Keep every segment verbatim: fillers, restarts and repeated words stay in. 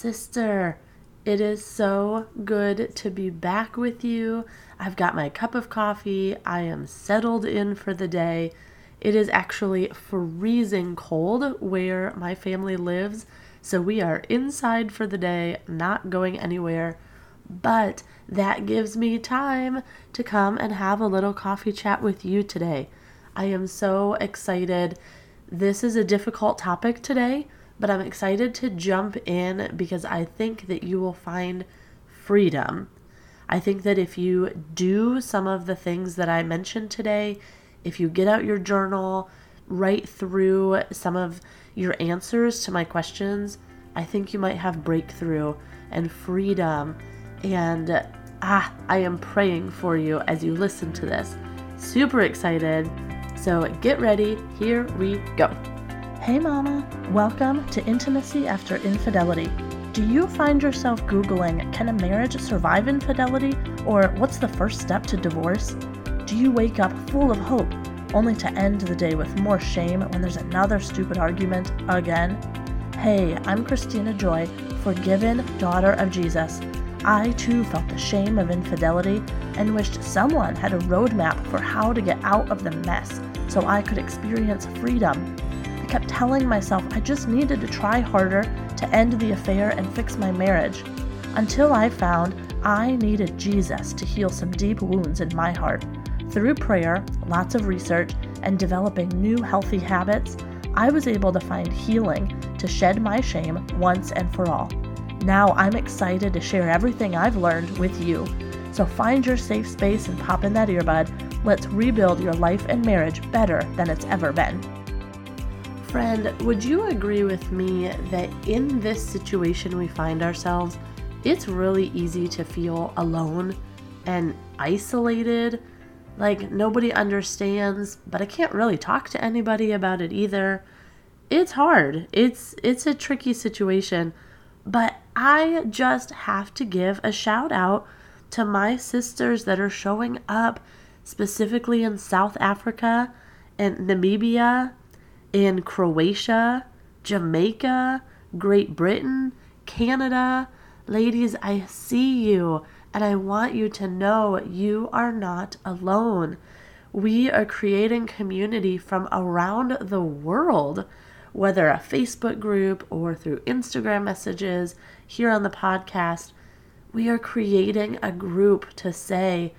sister. It is so good to be back with you. I've got my cup of coffee. I am settled in for the day. It is actually freezing cold where my family lives, so we are inside for the day, not going anywhere. But that gives me time to come and have a little coffee chat with you today. I am so excited. This is a difficult topic today, but I'm excited to jump in because I think that you will find freedom. I think that if you do some of the things that I mentioned today, if you get out your journal, write through some of your answers to my questions, I think you might have breakthrough and freedom. And ah, I am praying for you as you listen to this. Super excited. So get ready. Here we go. Hey mama, welcome to Intimacy After Infidelity. Do you find yourself Googling, can a marriage survive infidelity? Or what's the first step to divorce? Do you wake up full of hope, only to end the day with more shame when there's another stupid argument again? Hey, I'm Christina Joy, forgiven daughter of Jesus. I too felt the shame of infidelity and wished someone had a roadmap for how to get out of the mess so I could experience freedom. I kept telling myself I just needed to try harder to end the affair and fix my marriage, until I found I needed Jesus to heal some deep wounds in my heart. Through prayer, lots of research, and developing new healthy habits, I was able to find healing to shed my shame once and for all. Now I'm excited to share everything I've learned with you. So find your safe space and pop in that earbud. Let's rebuild your life and marriage better than it's ever been. Friend, would you agree with me that in this situation we find ourselves, it's really easy to feel alone and isolated? Like nobody understands, but I can't really talk to anybody about it either. It's hard. It's it's a tricky situation. But I just have to give a shout out to my sisters that are showing up specifically in South Africa and Namibia, in Croatia, Jamaica, Great Britain, Canada. Ladies, I see you and I want you to know you are not alone. We are creating community from around the world, whether a Facebook group or through Instagram messages, here on the podcast. We are creating a group to say,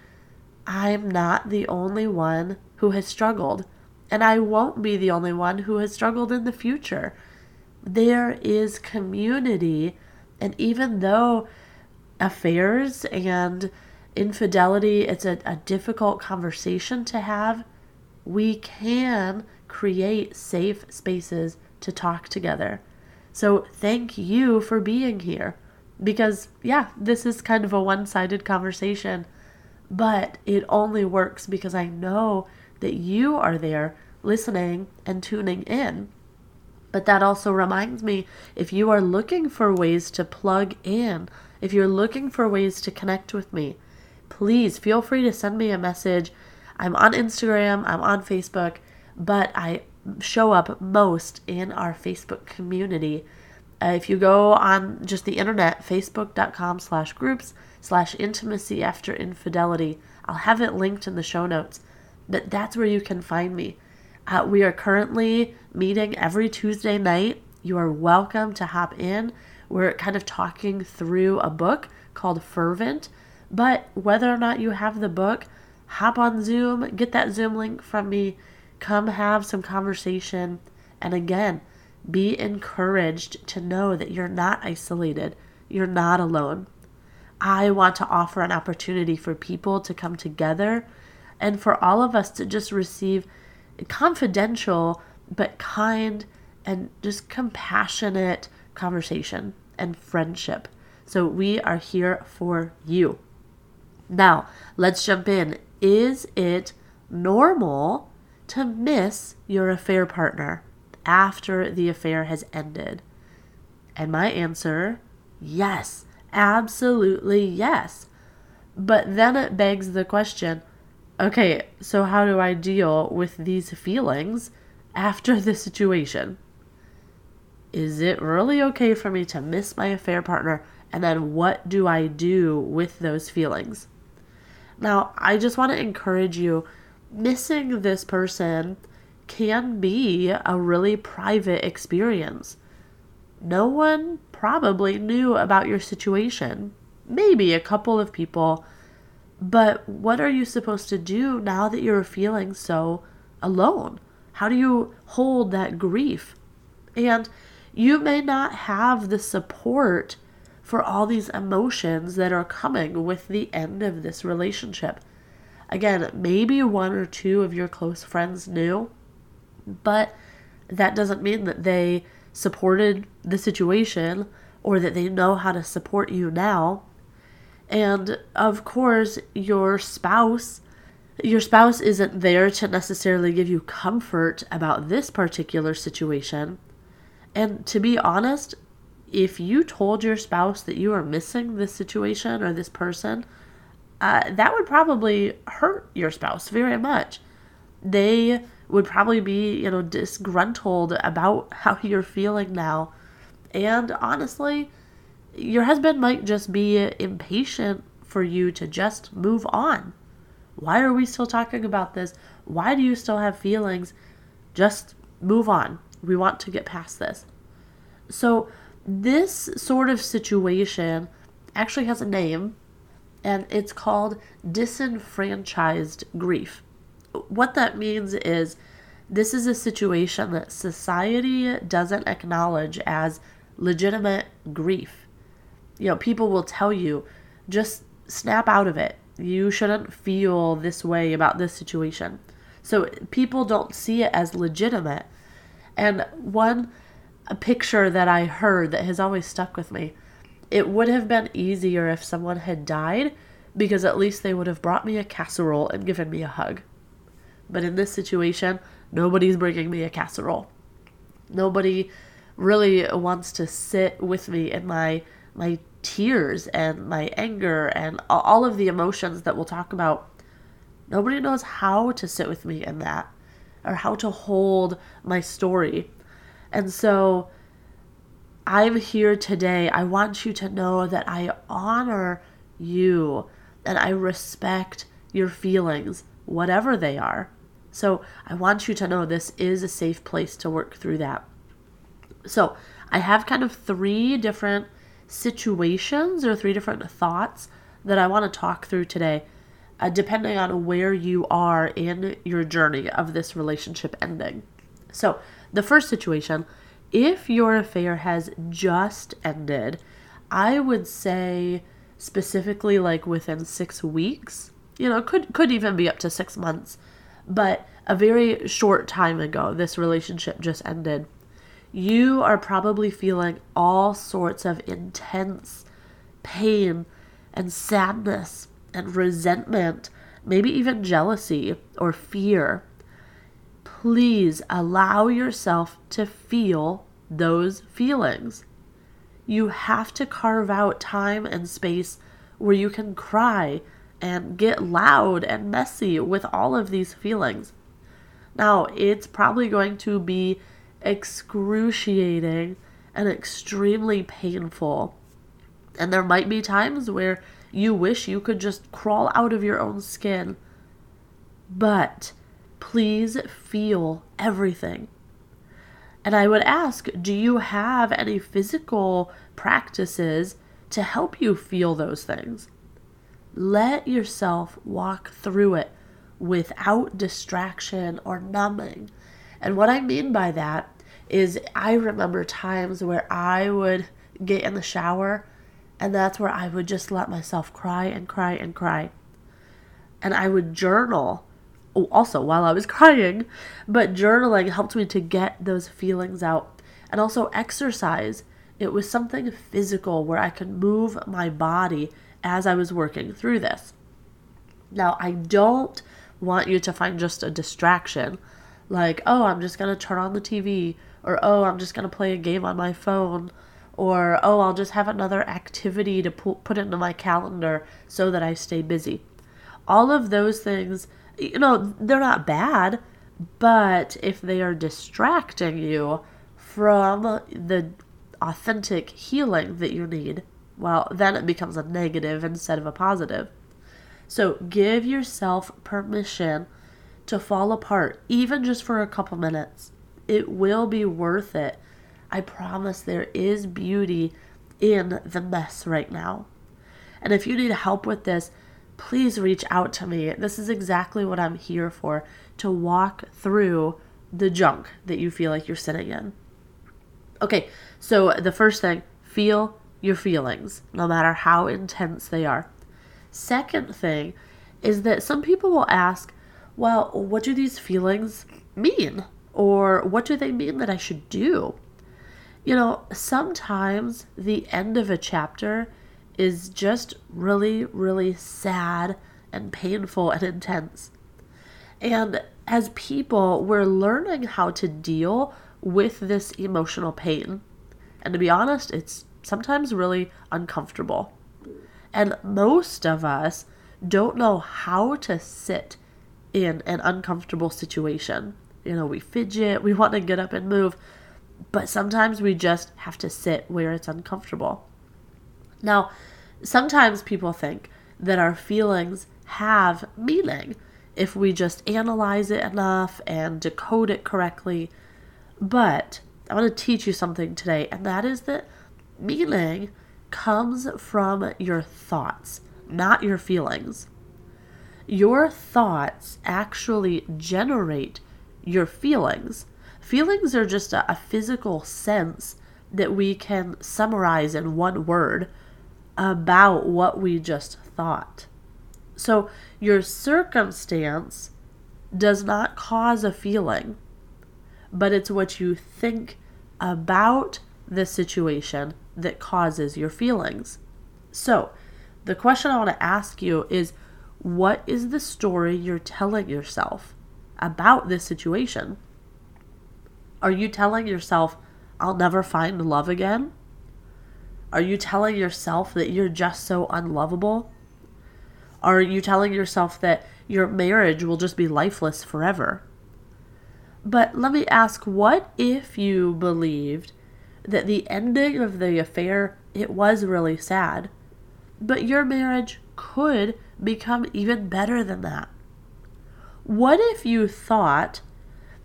I'm not the only one who has struggled, and I won't be the only one who has struggled in the future. There is community, and even though affairs and infidelity, it's a, a difficult conversation to have, we can create safe spaces to talk together. So thank you for being here, because yeah, this is kind of a one-sided conversation, but it only works because I know that you are there listening and tuning in. But that also reminds me, if you are looking for ways to plug in, if you're looking for ways to connect with me, please feel free to send me a message. I'm on Instagram, I'm on Facebook, but I show up most in our Facebook community. Uh, if you go on just the internet, facebook.com slash groups slash intimacy after infidelity, I'll have it linked in the show notes, but that's where you can find me. Uh, we are currently meeting every Tuesday night. You are welcome to hop in. We're kind of talking through a book called Fervent, but whether or not you have the book, hop on Zoom, get that Zoom link from me. Come have some conversation. And again, be encouraged to know that you're not isolated. You're not alone. I want to offer an opportunity for people to come together and for all of us to just receive confidential, but kind and just compassionate conversation and friendship. So we are here for you. Now, let's jump in. Is it normal to miss your affair partner after the affair has ended? And my answer, yes, absolutely yes. But then it begs the question, okay, so how do I deal with these feelings after the situation? Is it really okay for me to miss my affair partner? And then what do I do with those feelings? Now, I just want to encourage you, missing this person can be a really private experience. No one probably knew about your situation. Maybe a couple of people. But what are you supposed to do now that you're feeling so alone? How do you hold that grief? And you may not have the support for all these emotions that are coming with the end of this relationship. Again, maybe one or two of your close friends knew, but that doesn't mean that they supported the situation or that they know how to support you now. And of course, your spouse, your spouse isn't there to necessarily give you comfort about this particular situation. And to be honest, if you told your spouse that you are missing this situation or this person, uh, that would probably hurt your spouse very much. They would probably be, you know, disgruntled about how you're feeling now. And honestly, your husband might just be impatient for you to just move on. Why are we still talking about this? Why do you still have feelings? Just move on. We want to get past this. So this sort of situation actually has a name, and it's called disenfranchised grief. What that means is this is a situation that society doesn't acknowledge as legitimate grief. You know, people will tell you, just snap out of it. You shouldn't feel this way about this situation. So people don't see it as legitimate. And one a picture that I heard that has always stuck with me, it would have been easier if someone had died because at least they would have brought me a casserole and given me a hug. But in this situation, nobody's bringing me a casserole. Nobody really wants to sit with me in my my tears and my anger and all of the emotions that we'll talk about. Nobody knows how to sit with me in that or how to hold my story. And so I'm here today. I want you to know that I honor you and I respect your feelings, whatever they are. So I want you to know this is a safe place to work through that. So I have kind of three different situations or three different thoughts that I want to talk through today, uh, depending on where you are in your journey of this relationship ending. So the first situation, if your affair has just ended, I would say specifically like within six weeks, you know, could could even be up to six months, but a very short time ago, this relationship just ended. You are probably feeling all sorts of intense pain and sadness and resentment, maybe even jealousy or fear. Please allow yourself to feel those feelings. You have to carve out time and space where you can cry and get loud and messy with all of these feelings. Now, it's probably going to be excruciating and extremely painful. And there might be times where you wish you could just crawl out of your own skin. But please feel everything. And I would ask, do you have any physical practices to help you feel those things? Let yourself walk through it without distraction or numbing. And what I mean by that is I remember times where I would get in the shower and that's where I would just let myself cry and cry and cry. And I would journal also while I was crying, but journaling helped me to get those feelings out. And also exercise. It was something physical where I could move my body as I was working through this. Now, I don't want you to find just a distraction. Like, oh, I'm just going to turn on the T V, or, oh, I'm just going to play a game on my phone, or, oh, I'll just have another activity to pu- put into my calendar so that I stay busy. All of those things, you know, they're not bad, but if they are distracting you from the authentic healing that you need, well, then it becomes a negative instead of a positive. So give yourself permission to fall apart, even just for a couple minutes. It will be worth it. I promise there is beauty in the mess right now. And if you need help with this, please reach out to me. This is exactly what I'm here for, to walk through the junk that you feel like you're sitting in. Okay, so the first thing, feel your feelings, no matter how intense they are. Second thing is that some people will ask, well, what do these feelings mean? Or what do they mean that I should do? You know, sometimes the end of a chapter is just really, really sad and painful and intense. And as people, we're learning how to deal with this emotional pain. And to be honest, it's sometimes really uncomfortable. And most of us don't know how to sit in an uncomfortable situation. You know, we fidget, we want to get up and move, but sometimes we just have to sit where it's uncomfortable. Now, sometimes people think that our feelings have meaning if we just analyze it enough and decode it correctly. But I want to teach you something today, and that is that meaning comes from your thoughts, not your feelings. Your thoughts actually generate your feelings. Feelings are just a, a physical sense that we can summarize in one word about what we just thought. So your circumstance does not cause a feeling, but it's what you think about the situation that causes your feelings. So the question I want to ask you is, what is the story you're telling yourself about this situation? Are you telling yourself, I'll never find love again? Are you telling yourself that you're just so unlovable? Are you telling yourself that your marriage will just be lifeless forever? But let me ask, what if you believed that the ending of the affair, it was really sad, but your marriage could become even better than that? What if you thought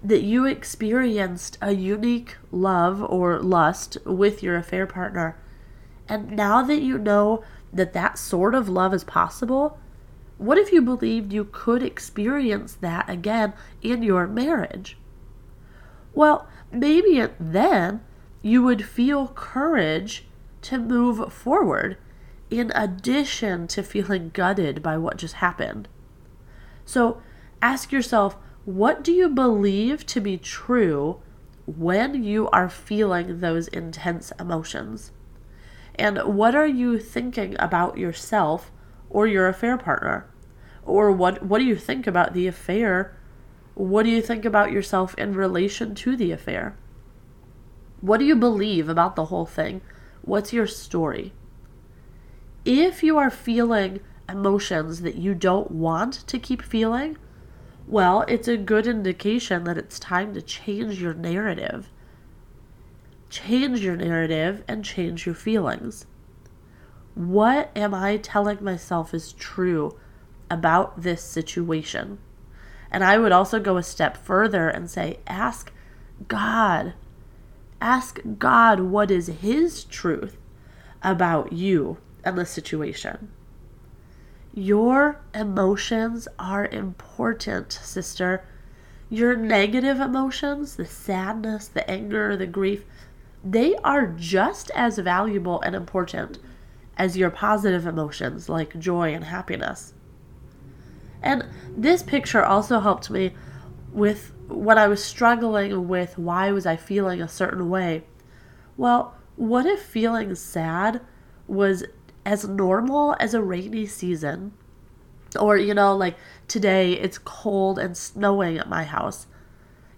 that you experienced a unique love or lust with your affair partner, and now that you know that that sort of love is possible, what if you believed you could experience that again in your marriage? Well, maybe then you would feel courage to move forward in addition to feeling gutted by what just happened. So ask yourself, what do you believe to be true when you are feeling those intense emotions? And what are you thinking about yourself or your affair partner? Or what, what do you think about the affair? What do you think about yourself in relation to the affair? What do you believe about the whole thing? What's your story? If you are feeling emotions that you don't want to keep feeling, well, it's a good indication that it's time to change your narrative. Change your narrative and change your feelings. What am I telling myself is true about this situation? And I would also go a step further and say, ask God. Ask God what is His truth about you and the situation. Your emotions are important, sister. Your negative emotions, the sadness, the anger, the grief, they are just as valuable and important as your positive emotions like joy and happiness. And this picture also helped me with when I was struggling with why was I feeling a certain way. Well, what if feeling sad was as normal as a rainy season? Or, you know, like today it's cold and snowing at my house.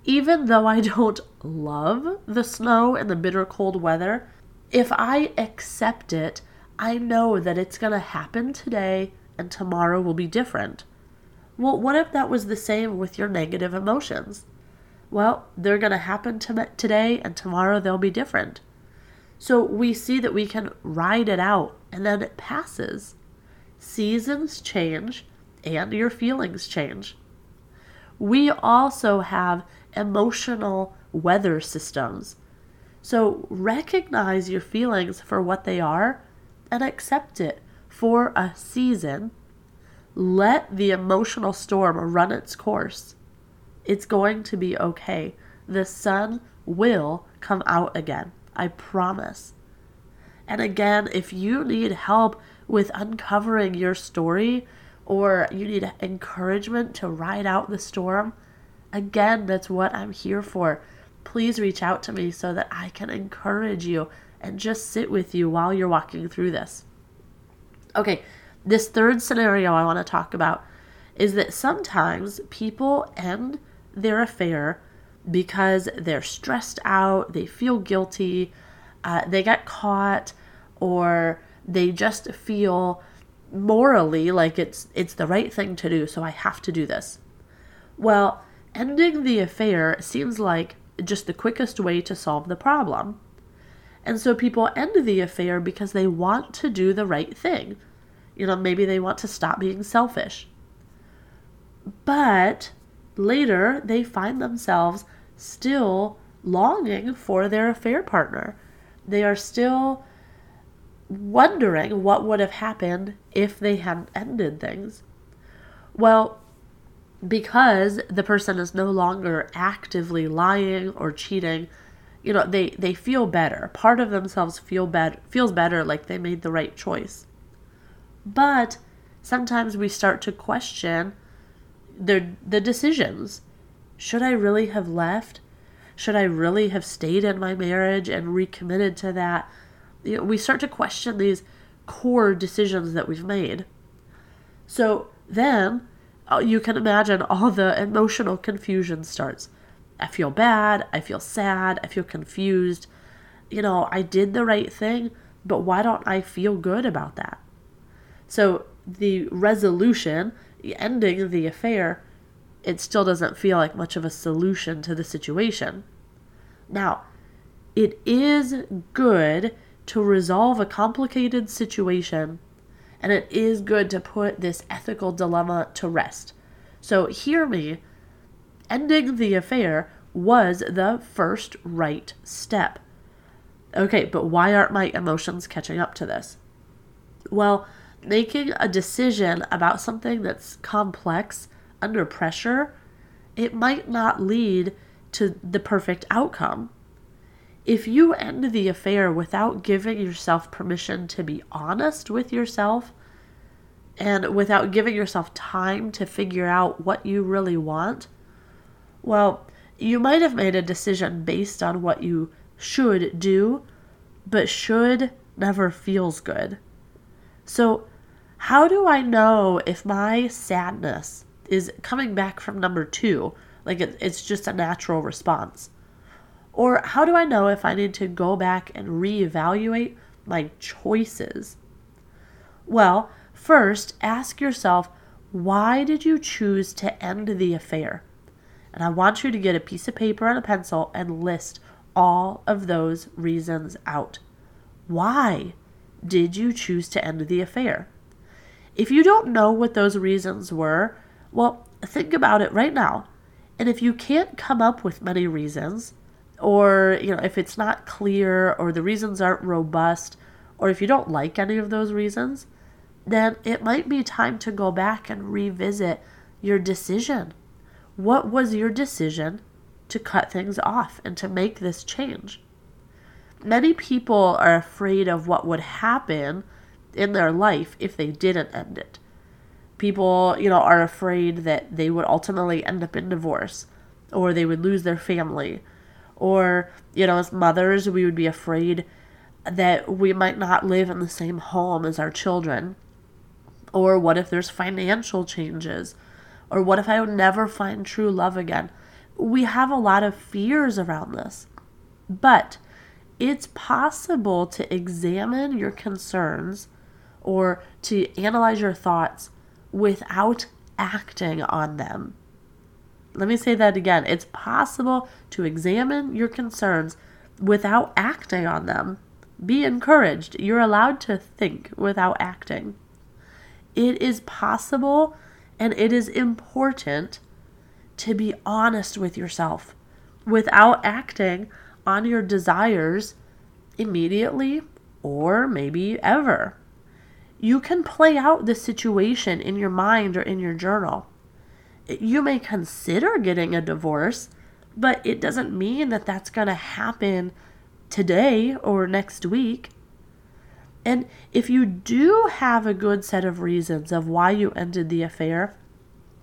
Even though I don't love the snow and the bitter cold weather, if I accept it, I know that it's going to happen today and tomorrow will be different. Well, what if that was the same with your negative emotions? well, they're going to happen to today and tomorrow they'll be different. So we see that we can ride it out and then it passes. Seasons change and your feelings change. We also have emotional weather systems. So recognize your feelings for what they are and accept it for a season. Let the emotional storm run its course. It's going to be okay. The sun will come out again. I promise. And again, if you need help with uncovering your story or you need encouragement to ride out the storm, again, that's what I'm here for. Please reach out to me so that I can encourage you and just sit with you while you're walking through this. Okay, this third scenario I want to talk about is that sometimes people end their affair because they're stressed out, they feel guilty, uh, they got caught, or they just feel morally like it's it's the right thing to do, so I have to do this. Well, ending the affair seems like just the quickest way to solve the problem. And so people end the affair because they want to do the right thing. You know, maybe they want to stop being selfish. But later, they find themselves still longing for their affair partner. They are still wondering what would have happened if they hadn't ended things. Well, because the person is no longer actively lying or cheating, you know, they, they feel better. Part of themselves feel bad, feels better, like they made the right choice. But sometimes we start to question The, the decisions. Should I really have left? Should I really have stayed in my marriage and recommitted to that? You know, we start to question these core decisions that we've made. So then you can imagine all the emotional confusion starts. I feel bad. I feel sad. I feel confused. You know, I did the right thing, but why don't I feel good about that? So the resolution, ending the affair, it still doesn't feel like much of a solution to the situation. Now, it is good to resolve a complicated situation, and it is good to put this ethical dilemma to rest. So hear me, ending the affair was the first right step. Okay, but why aren't my emotions catching up to this? Well, making a decision about something that's complex under pressure, it might not lead to the perfect outcome. If you end the affair without giving yourself permission to be honest with yourself and without giving yourself time to figure out what you really want, well, you might have made a decision based on what you should do, but should never feels good. So how do I know if my sadness is coming back from number two, like it, it's just a natural response? Or how do I know if I need to go back and reevaluate my choices? Well, first, ask yourself, why did you choose to end the affair? And I want you to get a piece of paper and a pencil and list all of those reasons out. Why did you choose to end the affair? If you don't know what those reasons were, well, think about it right now. And if you can't come up with many reasons, or you know, if it's not clear, or the reasons aren't robust, or if you don't like any of those reasons, then it might be time to go back and revisit your decision. What was your decision to cut things off and to make this change? Many people are afraid of what would happen in their life if they didn't end it. People, you know, are afraid that they would ultimately end up in divorce, or they would lose their family, or, you know, as mothers, we would be afraid that we might not live in the same home as our children, or what if there's financial changes, or what if I would never find true love again? We have a lot of fears around this, but it's possible to examine your concerns or to analyze your thoughts without acting on them. Let me say that again. It's possible to examine your concerns without acting on them. Be encouraged. You're allowed to think without acting. It is possible and it is important to be honest with yourself without acting on your desires immediately or maybe ever. You can play out the situation in your mind or in your journal. You may consider getting a divorce, but it doesn't mean that that's going to happen today or next week. And if you do have a good set of reasons of why you ended the affair,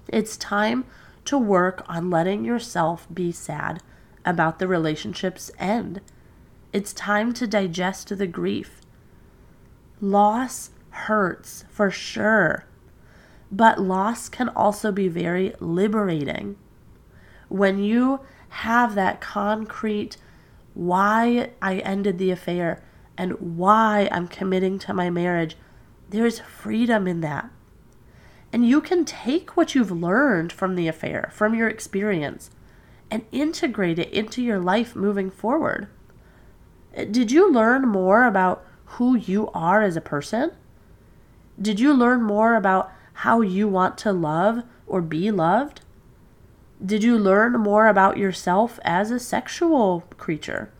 it's time to work on letting yourself be sad about the relationship's end. It's time to digest the grief. Loss hurts for sure, but loss can also be very liberating. When you have that concrete why I ended the affair and why I'm committing to my marriage, there's freedom in that. And you can take what you've learned from the affair, from your experience, and integrate it into your life moving forward. Did you learn more about who you are as a person? Did you learn more about how you want to love or be loved? Did you learn more about yourself as a sexual creature?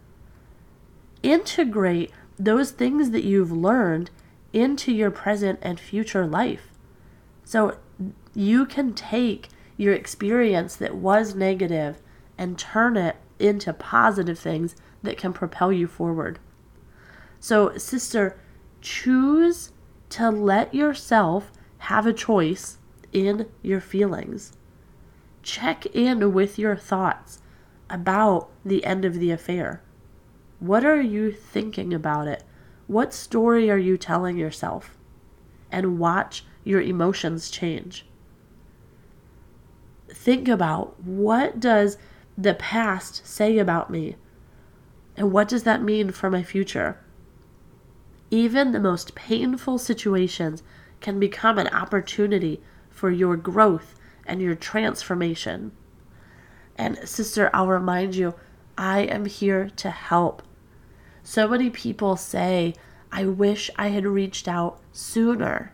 Integrate those things that you've learned into your present and future life. So you can take your experience that was negative and turn it into positive things that can propel you forward. So, sister, choose to let yourself have a choice in your feelings. Check in with your thoughts about the end of the affair. What are you thinking about it? What story are you telling yourself? And watch your emotions change. Think about, what does the past say about me? And what does that mean for my future? Even the most painful situations can become an opportunity for your growth and your transformation. And sister, I'll remind you, I am here to help. So many people say, I wish I had reached out sooner.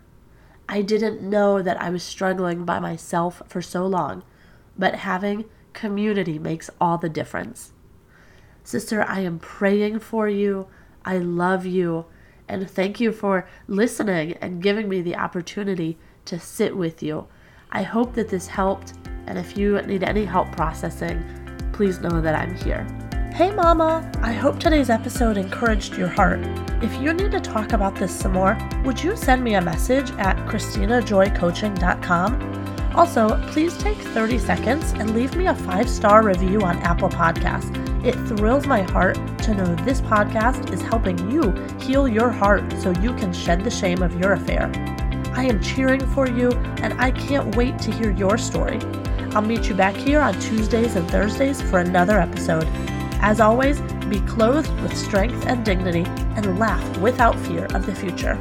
I didn't know that I was struggling by myself for so long, but having community makes all the difference. Sister, I am praying for you. I love you. And thank you for listening and giving me the opportunity to sit with you. I hope that this helped, and if you need any help processing, please know that I'm here. Hey mama, I hope today's episode encouraged your heart. If you need to talk about this some more, would you send me a message at christina joy coaching dot com? Also, please take thirty seconds and leave me a five-star review on Apple Podcasts. It thrills my heart to know this podcast is helping you heal your heart so you can shed the shame of your affair. I am cheering for you, and I can't wait to hear your story. I'll meet you back here on Tuesdays and Thursdays for another episode. As always, be clothed with strength and dignity and laugh without fear of the future.